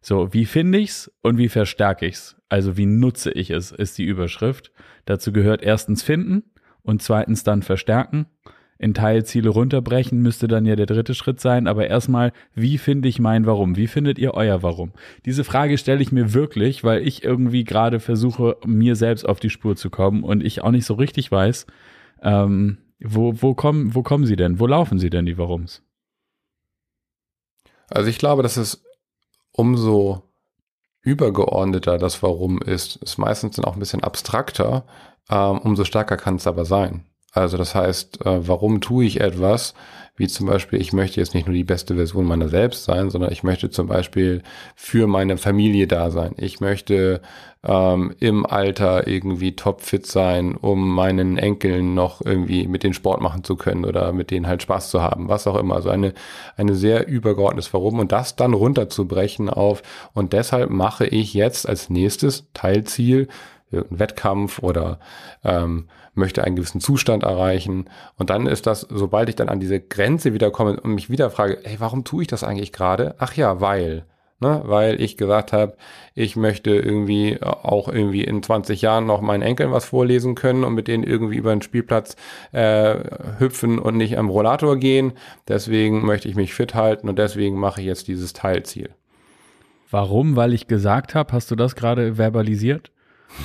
So, wie finde ich's und wie verstärke ich's? Also wie nutze ich es, ist die Überschrift. Dazu gehört erstens finden und zweitens dann verstärken. In Teilziele runterbrechen müsste dann ja der dritte Schritt sein. Aber erstmal, wie finde ich mein Warum? Wie findet ihr euer Warum? Diese Frage stelle ich mir wirklich, weil ich irgendwie gerade versuche, mir selbst auf die Spur zu kommen und ich auch nicht so richtig weiß, ähm, wo, wo kommen, wo kommen sie denn? Wo laufen sie denn, die Warums? Also ich glaube, dass es umso übergeordneter das Warum ist, ist meistens dann auch ein bisschen abstrakter, ähm, umso stärker kann es aber sein. Also das heißt, äh, warum tue ich etwas, wie zum Beispiel, ich möchte jetzt nicht nur die beste Version meiner selbst sein, sondern ich möchte zum Beispiel für meine Familie da sein. Ich möchte ähm, im Alter irgendwie topfit sein, um meinen Enkeln noch irgendwie mit denen Sport machen zu können oder mit denen halt Spaß zu haben, was auch immer. Also eine, eine sehr übergeordnetes Warum, und das dann runterzubrechen auf, und deshalb mache ich jetzt als nächstes Teilziel einen Wettkampf oder ähm, möchte einen gewissen Zustand erreichen. Und dann ist das, sobald ich dann an diese Grenze wieder komme und mich wieder frage, hey, warum tue ich das eigentlich gerade? Ach ja, weil, ne? Weil ich gesagt habe, ich möchte irgendwie auch irgendwie in zwanzig Jahren noch meinen Enkeln was vorlesen können und mit denen irgendwie über den Spielplatz äh, hüpfen und nicht am Rollator gehen. Deswegen möchte ich mich fit halten und deswegen mache ich jetzt dieses Teilziel. Warum? Weil ich gesagt habe, hast du das gerade verbalisiert?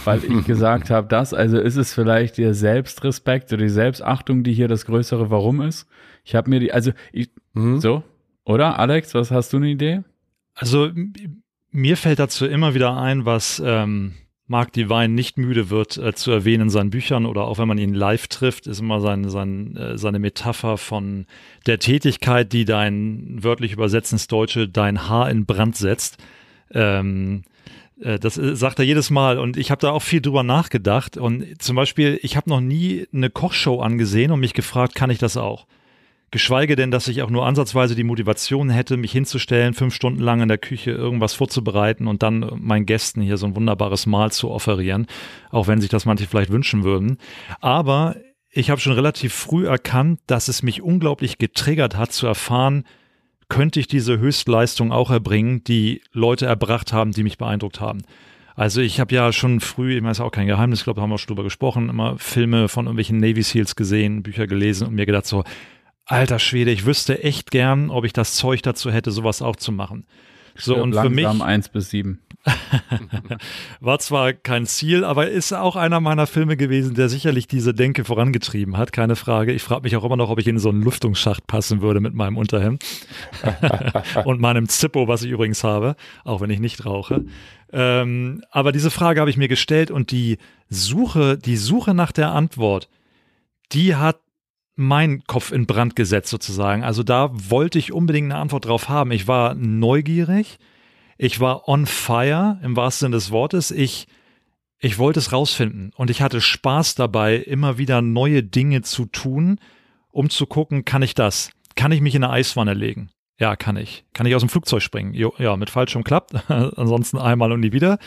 weil ich gesagt habe, das, also ist es vielleicht der Selbstrespekt oder die Selbstachtung, die hier das größere Warum ist. Ich habe mir die, also ich, mhm. so, oder Alex, was hast du eine Idee? Also mir fällt dazu immer wieder ein, was ähm, Mark Divine nicht müde wird äh, zu erwähnen in seinen Büchern oder auch wenn man ihn live trifft, ist immer sein, sein, äh, seine Metapher von der Tätigkeit, die dein, wörtlich übersetzt ins Deutsche, dein Haar in Brand setzt. Ähm, äh, das äh, sagt er jedes Mal und ich habe da auch viel drüber nachgedacht und zum Beispiel, ich habe noch nie eine Kochshow angesehen und mich gefragt, kann ich das auch? Geschweige denn, dass ich auch nur ansatzweise die Motivation hätte, mich hinzustellen, fünf Stunden lang in der Küche irgendwas vorzubereiten und dann meinen Gästen hier so ein wunderbares Mahl zu offerieren, auch wenn sich das manche vielleicht wünschen würden. Aber ich habe schon relativ früh erkannt, dass es mich unglaublich getriggert hat, zu erfahren, könnte ich diese Höchstleistung auch erbringen, die Leute erbracht haben, die mich beeindruckt haben. Also ich habe ja schon früh, ich meine, es ist auch kein Geheimnis, ich glaube, da haben wir schon drüber gesprochen, immer Filme von irgendwelchen Navy Seals gesehen, Bücher gelesen und mir gedacht so, alter Schwede, ich wüsste echt gern, ob ich das Zeug dazu hätte, sowas auch zu machen. So, und für mich eins bis sieben war zwar kein Ziel, aber ist auch einer meiner Filme gewesen, der sicherlich diese Denke vorangetrieben hat, keine Frage. Ich frage mich auch immer noch, ob ich in so einen Lüftungsschacht passen würde mit meinem Unterhemd und meinem Zippo, was ich übrigens habe, auch wenn ich nicht rauche. Ähm, aber diese Frage habe ich mir gestellt und die Suche, die Suche nach der Antwort, die hat mein Kopf in Brand gesetzt sozusagen. Also da wollte ich unbedingt eine Antwort drauf haben. Ich war neugierig, ich war on fire im wahrsten Sinne des Wortes. Ich, ich wollte es rausfinden und ich hatte Spaß dabei, immer wieder neue Dinge zu tun, um zu gucken, kann ich das? Kann ich mich in eine Eiswanne legen? Ja, kann ich. Kann ich aus dem Flugzeug springen? Jo, ja, mit Fallschirm klappt. Ansonsten einmal und nie wieder.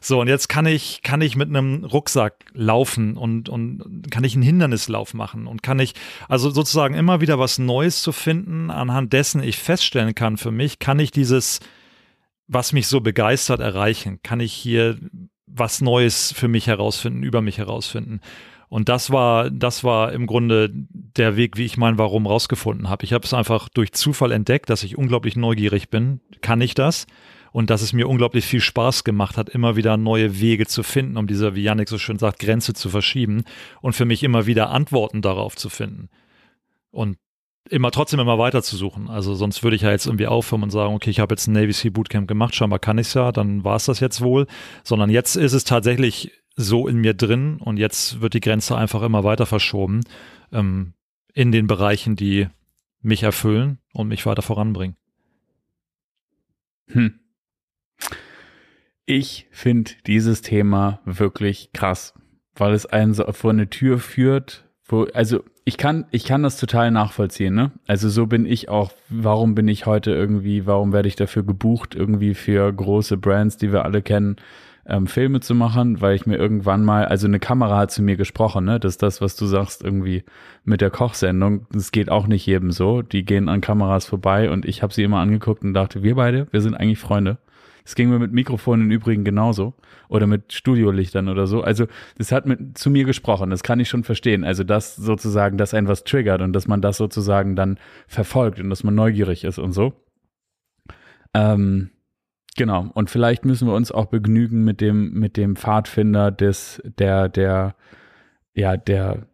So, und jetzt kann ich, kann ich mit einem Rucksack laufen und, und kann ich einen Hindernislauf machen und kann ich, also sozusagen immer wieder was Neues zu finden, anhand dessen ich feststellen kann für mich, kann ich dieses, was mich so begeistert, erreichen? Kann ich hier was Neues für mich herausfinden, über mich herausfinden? Und das war, das war im Grunde der Weg, wie ich mein Warum rausgefunden habe. Ich habe es einfach durch Zufall entdeckt, dass ich unglaublich neugierig bin. Kann ich das? Und dass es mir unglaublich viel Spaß gemacht hat, immer wieder neue Wege zu finden, um diese, wie Yannick so schön sagt, Grenze zu verschieben und für mich immer wieder Antworten darauf zu finden. Und immer trotzdem immer weiter zu suchen. Also sonst würde ich ja jetzt irgendwie aufhören und sagen, okay, ich habe jetzt ein Navy Sea Bootcamp gemacht, scheinbar kann ich es ja, dann war es das jetzt wohl. Sondern jetzt ist es tatsächlich so in mir drin und jetzt wird die Grenze einfach immer weiter verschoben ähm, in den Bereichen, die mich erfüllen und mich weiter voranbringen. Hm. Ich finde dieses Thema wirklich krass, weil es einen so vor eine Tür führt, wo, also ich kann, ich kann das total nachvollziehen, ne? Also so bin ich auch, warum bin ich heute irgendwie, warum werde ich dafür gebucht, irgendwie für große Brands, die wir alle kennen, Ähm, Filme zu machen, weil ich mir irgendwann mal, also eine Kamera hat zu mir gesprochen, ne? Das ist das, was du sagst, irgendwie mit der Kochsendung. Das geht auch nicht jedem so. Die gehen an Kameras vorbei und ich habe sie immer angeguckt und dachte, wir beide, wir sind eigentlich Freunde. Das ging mir mit Mikrofonen im Übrigen genauso oder mit Studiolichtern oder so. Also das hat mit, zu mir gesprochen, das kann ich schon verstehen. Also das sozusagen, dass einen was triggert und dass man das sozusagen dann verfolgt und dass man neugierig ist und so. Ähm, Genau, und vielleicht müssen wir uns auch begnügen mit dem, mit dem Pfadfinder des, der, der, ja, der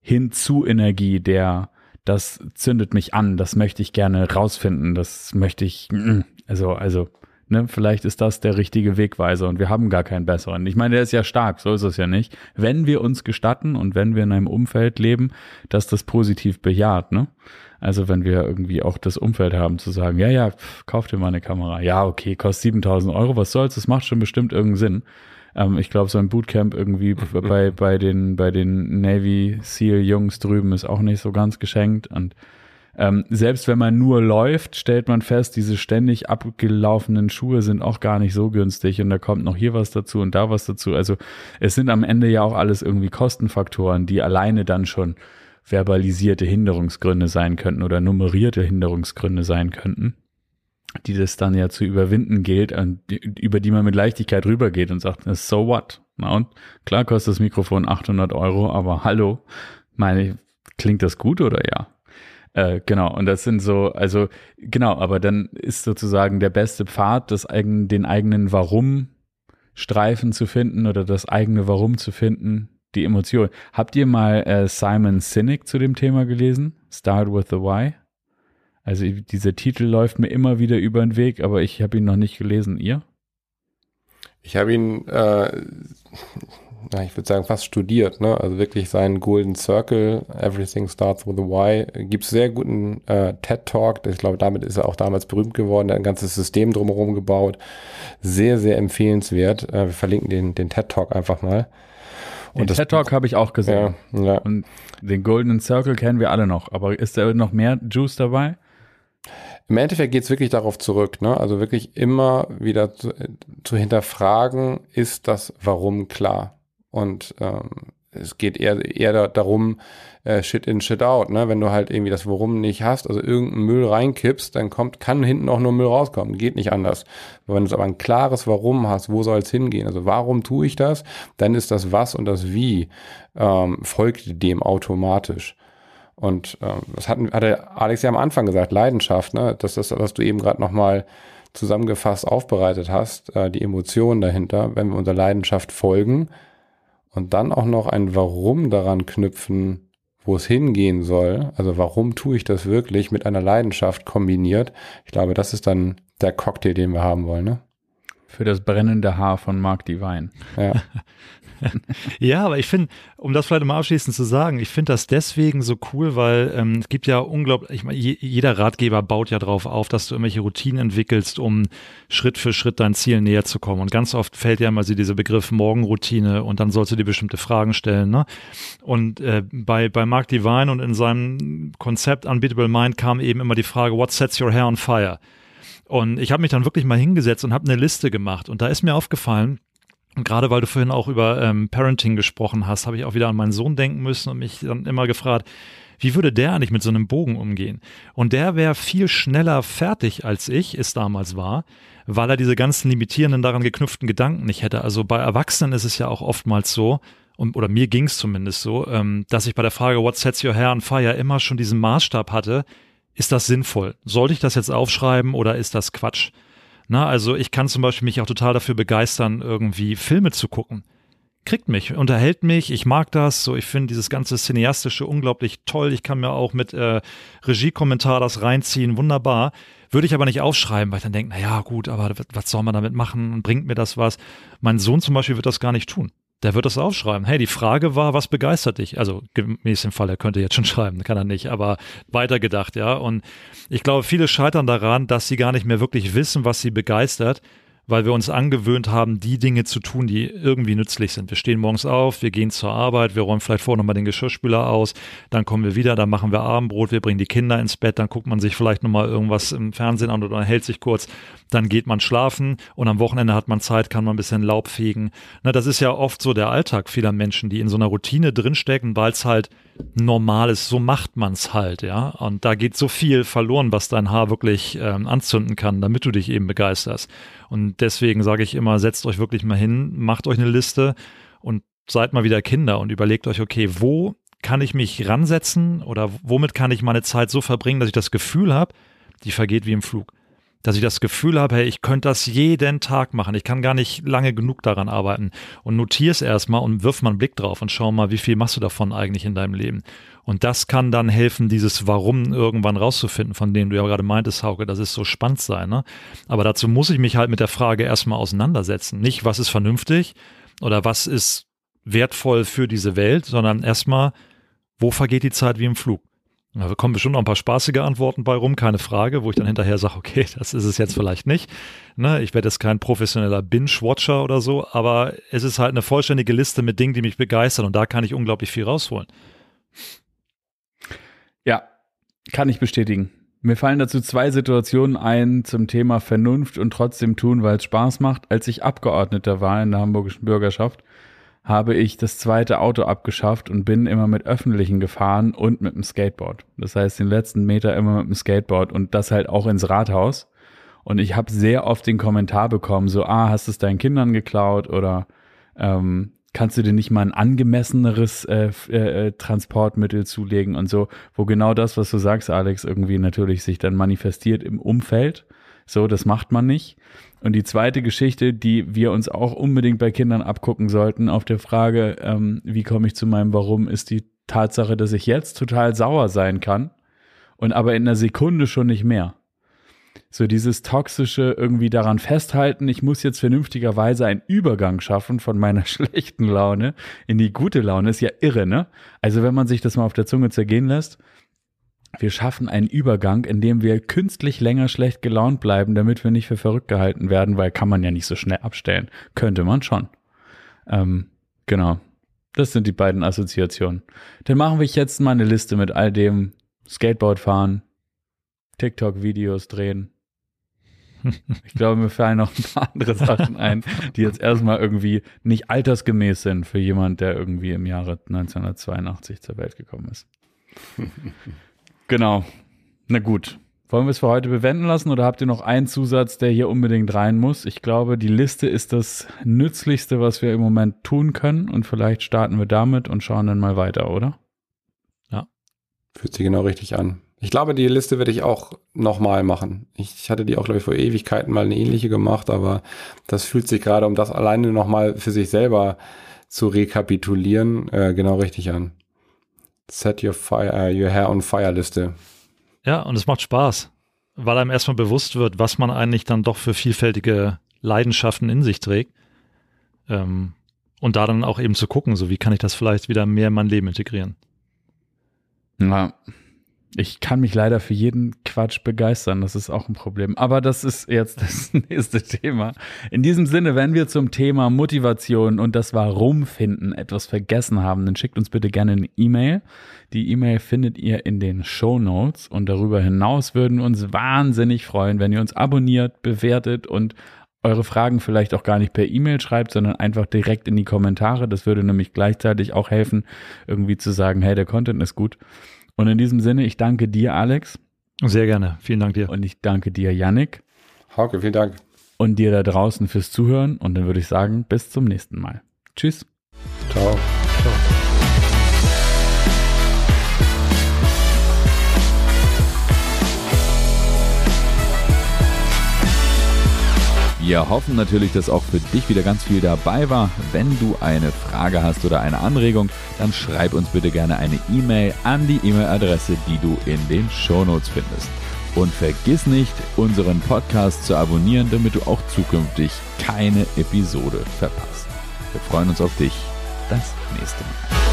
Hinzu-Energie, der, das zündet mich an, das möchte ich gerne rausfinden, das möchte ich, also, also, ne, vielleicht ist das der richtige Wegweiser und wir haben gar keinen besseren. Ich meine, der ist ja stark, so ist es ja nicht. Wenn wir uns gestatten und wenn wir in einem Umfeld leben, dass das positiv bejaht, ne? Also wenn wir irgendwie auch das Umfeld haben, zu sagen, ja, ja, pf, kauf dir mal eine Kamera. Ja, okay, kostet siebentausend Euro, was soll's, das macht schon bestimmt irgendeinen Sinn. Ähm, ich glaube, so ein Bootcamp irgendwie bei, bei den, bei den Navy SEAL Jungs drüben ist auch nicht so ganz geschenkt. Und ähm, selbst wenn man nur läuft, stellt man fest, diese ständig abgelaufenen Schuhe sind auch gar nicht so günstig und da kommt noch hier was dazu und da was dazu. Also es sind am Ende ja auch alles irgendwie Kostenfaktoren, die alleine dann schon verbalisierte Hinderungsgründe sein könnten oder nummerierte Hinderungsgründe sein könnten, die das dann ja zu überwinden gilt und über die man mit Leichtigkeit rübergeht und sagt, so what? Na und klar kostet das Mikrofon achthundert Euro, aber hallo, meine, klingt das gut oder ja? Äh, genau, und das sind so, also genau, aber dann ist sozusagen der beste Pfad, das eigen, den eigenen Warum Streifen zu finden oder das eigene Warum zu finden, die Emotion. Habt ihr mal äh, Simon Sinek zu dem Thema gelesen? Start with the Why? Also dieser Titel läuft mir immer wieder über den Weg, aber ich habe ihn noch nicht gelesen. Ihr? Ich habe ihn, äh, na, ich würde sagen, fast studiert, ne? Also wirklich seinen Golden Circle, Everything Starts with a Why. Gibt es sehr guten äh, TED-Talk. Ich glaube, damit ist er auch damals berühmt geworden. Er hat ein ganzes System drumherum gebaut. Sehr, sehr empfehlenswert. Äh, wir verlinken den, den TED-Talk einfach mal. Den und TED Talk habe ich auch gesehen. Ja, ja. Und den Golden Circle kennen wir alle noch. Aber ist da noch mehr Juice dabei? Im Endeffekt geht es wirklich darauf zurück, ne? Also wirklich immer wieder zu, zu hinterfragen, ist das Warum klar? Und ähm, es geht eher, eher darum, äh, Shit in, Shit out, ne? Wenn du halt irgendwie das Warum nicht hast, also irgendeinen Müll reinkippst, dann kommt, kann hinten auch nur Müll rauskommen. Geht nicht anders. Wenn du aber ein klares Warum hast, wo soll es hingehen? Also warum tue ich das? Dann ist das Was und das Wie ähm, folgt dem automatisch. Und ähm, das hat, hatte Alex ja am Anfang gesagt, Leidenschaft, ne? Das ist das, was du eben gerade nochmal zusammengefasst aufbereitet hast, äh, die Emotionen dahinter, wenn wir unserer Leidenschaft folgen und dann auch noch ein Warum daran knüpfen, wo es hingehen soll, also warum tue ich das wirklich mit einer Leidenschaft kombiniert. Ich glaube, das ist dann der Cocktail, den wir haben wollen, ne? Für das brennende Haar von Mark Divine. Ja. Ja, aber ich finde, um das vielleicht mal abschließend zu sagen, ich finde das deswegen so cool, weil ähm, es gibt ja unglaublich, ich meine, je, jeder Ratgeber baut ja drauf auf, dass du irgendwelche Routinen entwickelst, um Schritt für Schritt deinen Zielen näher zu kommen. Und ganz oft fällt ja immer so dieser Begriff Morgenroutine und dann sollst du dir bestimmte Fragen stellen, ne? Und äh, bei, bei Mark Divine und in seinem Konzept Unbeatable Mind kam eben immer die Frage, what sets your hair on fire? Und ich habe mich dann wirklich mal hingesetzt und habe eine Liste gemacht und da ist mir aufgefallen, und gerade weil du vorhin auch über ähm, Parenting gesprochen hast, habe ich auch wieder an meinen Sohn denken müssen und mich dann immer gefragt, wie würde der eigentlich mit so einem Bogen umgehen? Und der wäre viel schneller fertig, als ich es damals war, weil er diese ganzen limitierenden, daran geknüpften Gedanken nicht hätte. Also bei Erwachsenen ist es ja auch oftmals so, und, oder mir ging es zumindest so, ähm, dass ich bei der Frage, what sets your hair on fire, immer schon diesen Maßstab hatte, ist das sinnvoll? Sollte ich das jetzt aufschreiben oder ist das Quatsch? Na, also ich kann zum Beispiel mich auch total dafür begeistern, irgendwie Filme zu gucken. Kriegt mich, unterhält mich, ich mag das, so ich finde dieses ganze Cineastische unglaublich toll, ich kann mir auch mit äh, Regiekommentar das reinziehen, wunderbar. Würde ich aber nicht aufschreiben, weil ich dann denke, naja gut, aber was soll man damit machen und bringt mir das was? Mein Sohn zum Beispiel wird das gar nicht tun. Der wird das aufschreiben. Hey, die Frage war, was begeistert dich? Also gemäß dem Fall, er könnte jetzt schon schreiben, kann er nicht, aber weitergedacht, ja. Und ich glaube, viele scheitern daran, dass sie gar nicht mehr wirklich wissen, was sie begeistert, weil wir uns angewöhnt haben, die Dinge zu tun, die irgendwie nützlich sind. Wir stehen morgens auf, wir gehen zur Arbeit, wir räumen vielleicht vorher nochmal den Geschirrspüler aus, dann kommen wir wieder, dann machen wir Abendbrot, wir bringen die Kinder ins Bett, dann guckt man sich vielleicht nochmal irgendwas im Fernsehen an oder hält sich kurz, dann geht man schlafen und am Wochenende hat man Zeit, kann man ein bisschen Laub fegen. Na, das ist ja oft so der Alltag vieler Menschen, die in so einer Routine drinstecken, weil es halt normal ist, so macht man es halt, ja. Und da geht so viel verloren, was dein Haar wirklich ähm, anzünden kann, damit du dich eben begeisterst. Und deswegen sage ich immer, setzt euch wirklich mal hin, macht euch eine Liste und seid mal wieder Kinder und überlegt euch, okay, wo kann ich mich ransetzen oder womit kann ich meine Zeit so verbringen, dass ich das Gefühl habe, die vergeht wie im Flug. Dass ich das Gefühl habe, hey, ich könnte das jeden Tag machen, ich kann gar nicht lange genug daran arbeiten und notiere es erstmal und wirf mal einen Blick drauf und schau mal, wie viel machst du davon eigentlich in deinem Leben. Und das kann dann helfen, dieses Warum irgendwann rauszufinden, von dem du ja gerade meintest, Hauke, das ist so spannend sein, ne? Aber dazu muss ich mich halt mit der Frage erstmal auseinandersetzen. Nicht, was ist vernünftig oder was ist wertvoll für diese Welt, sondern erstmal, wo vergeht die Zeit wie im Flug? Da kommen bestimmt noch ein paar spaßige Antworten bei rum, keine Frage, wo ich dann hinterher sage, okay, das ist es jetzt vielleicht nicht. Ne, ich werde jetzt kein professioneller Binge-Watcher oder so, aber es ist halt eine vollständige Liste mit Dingen, die mich begeistern und da kann ich unglaublich viel rausholen. Ja, kann ich bestätigen. Mir fallen dazu zwei Situationen ein zum Thema Vernunft und trotzdem tun, weil es Spaß macht. Als ich Abgeordneter war in der Hamburgischen Bürgerschaft, habe ich das zweite Auto abgeschafft und bin immer mit Öffentlichen gefahren und mit dem Skateboard. Das heißt, den letzten Meter immer mit dem Skateboard und das halt auch ins Rathaus. Und ich habe sehr oft den Kommentar bekommen, so, ah, hast du es deinen Kindern geklaut oder ähm, kannst du dir nicht mal ein angemesseneres äh, äh, Transportmittel zulegen und so, wo genau das, was du sagst, Alex, irgendwie natürlich sich dann manifestiert im Umfeld, So, das macht man nicht. Und die zweite Geschichte, die wir uns auch unbedingt bei Kindern abgucken sollten, auf der Frage, ähm, wie komme ich zu meinem Warum, ist die Tatsache, dass ich jetzt total sauer sein kann und aber in einer Sekunde schon nicht mehr. So dieses toxische irgendwie daran festhalten, ich muss jetzt vernünftigerweise einen Übergang schaffen von meiner schlechten Laune in die gute Laune, ist ja irre, ne? Also wenn man sich das mal auf der Zunge zergehen lässt, wir schaffen einen Übergang, indem wir künstlich länger schlecht gelaunt bleiben, damit wir nicht für verrückt gehalten werden, weil kann man ja nicht so schnell abstellen. Könnte man schon. Ähm, genau. Das sind die beiden Assoziationen. Dann machen wir jetzt mal eine Liste mit all dem Skateboard fahren, TikTok-Videos drehen. Ich glaube, mir fallen noch ein paar andere Sachen ein, die jetzt erstmal irgendwie nicht altersgemäß sind für jemand, der irgendwie im Jahre neunzehnhundertzweiundachtzig zur Welt gekommen ist. Genau. Na gut. Wollen wir es für heute bewenden lassen oder habt ihr noch einen Zusatz, der hier unbedingt rein muss? Ich glaube, die Liste ist das Nützlichste, was wir im Moment tun können und vielleicht starten wir damit und schauen dann mal weiter, oder? Ja. Fühlt sich genau richtig an. Ich glaube, die Liste werde ich auch nochmal machen. Ich hatte die auch, glaube ich, vor Ewigkeiten mal eine ähnliche gemacht, aber das fühlt sich gerade, um das alleine nochmal für sich selber zu rekapitulieren, äh, genau richtig an. Set your fire, your hair on fire Liste. Ja, und es macht Spaß, weil einem erstmal bewusst wird, was man eigentlich dann doch für vielfältige Leidenschaften in sich trägt. Ähm, und da dann auch eben zu gucken, so wie kann ich das vielleicht wieder mehr in mein Leben integrieren. Na, ich kann mich leider für jeden Quatsch begeistern, das ist auch ein Problem. Aber das ist jetzt das nächste Thema. In diesem Sinne, wenn wir zum Thema Motivation und das Warum finden etwas vergessen haben, dann schickt uns bitte gerne eine E-Mail. Die E-Mail findet ihr in den Shownotes. Und darüber hinaus würden wir uns wahnsinnig freuen, wenn ihr uns abonniert, bewertet und eure Fragen vielleicht auch gar nicht per E-Mail schreibt, sondern einfach direkt in die Kommentare. Das würde nämlich gleichzeitig auch helfen, irgendwie zu sagen, hey, der Content ist gut. Und in diesem Sinne, ich danke dir, Alex. Sehr gerne. Vielen Dank dir. Und ich danke dir, Yannick. Hauke, vielen Dank. Und dir da draußen fürs Zuhören. Und dann würde ich sagen, bis zum nächsten Mal. Tschüss. Ciao. Ciao. Wir hoffen natürlich, dass auch für dich wieder ganz viel dabei war. Wenn du eine Frage hast oder eine Anregung, dann schreib uns bitte gerne eine E-Mail an die E-Mail-Adresse, die du in den Shownotes findest. Und vergiss nicht, unseren Podcast zu abonnieren, damit du auch zukünftig keine Episode verpasst. Wir freuen uns auf dich das nächste Mal.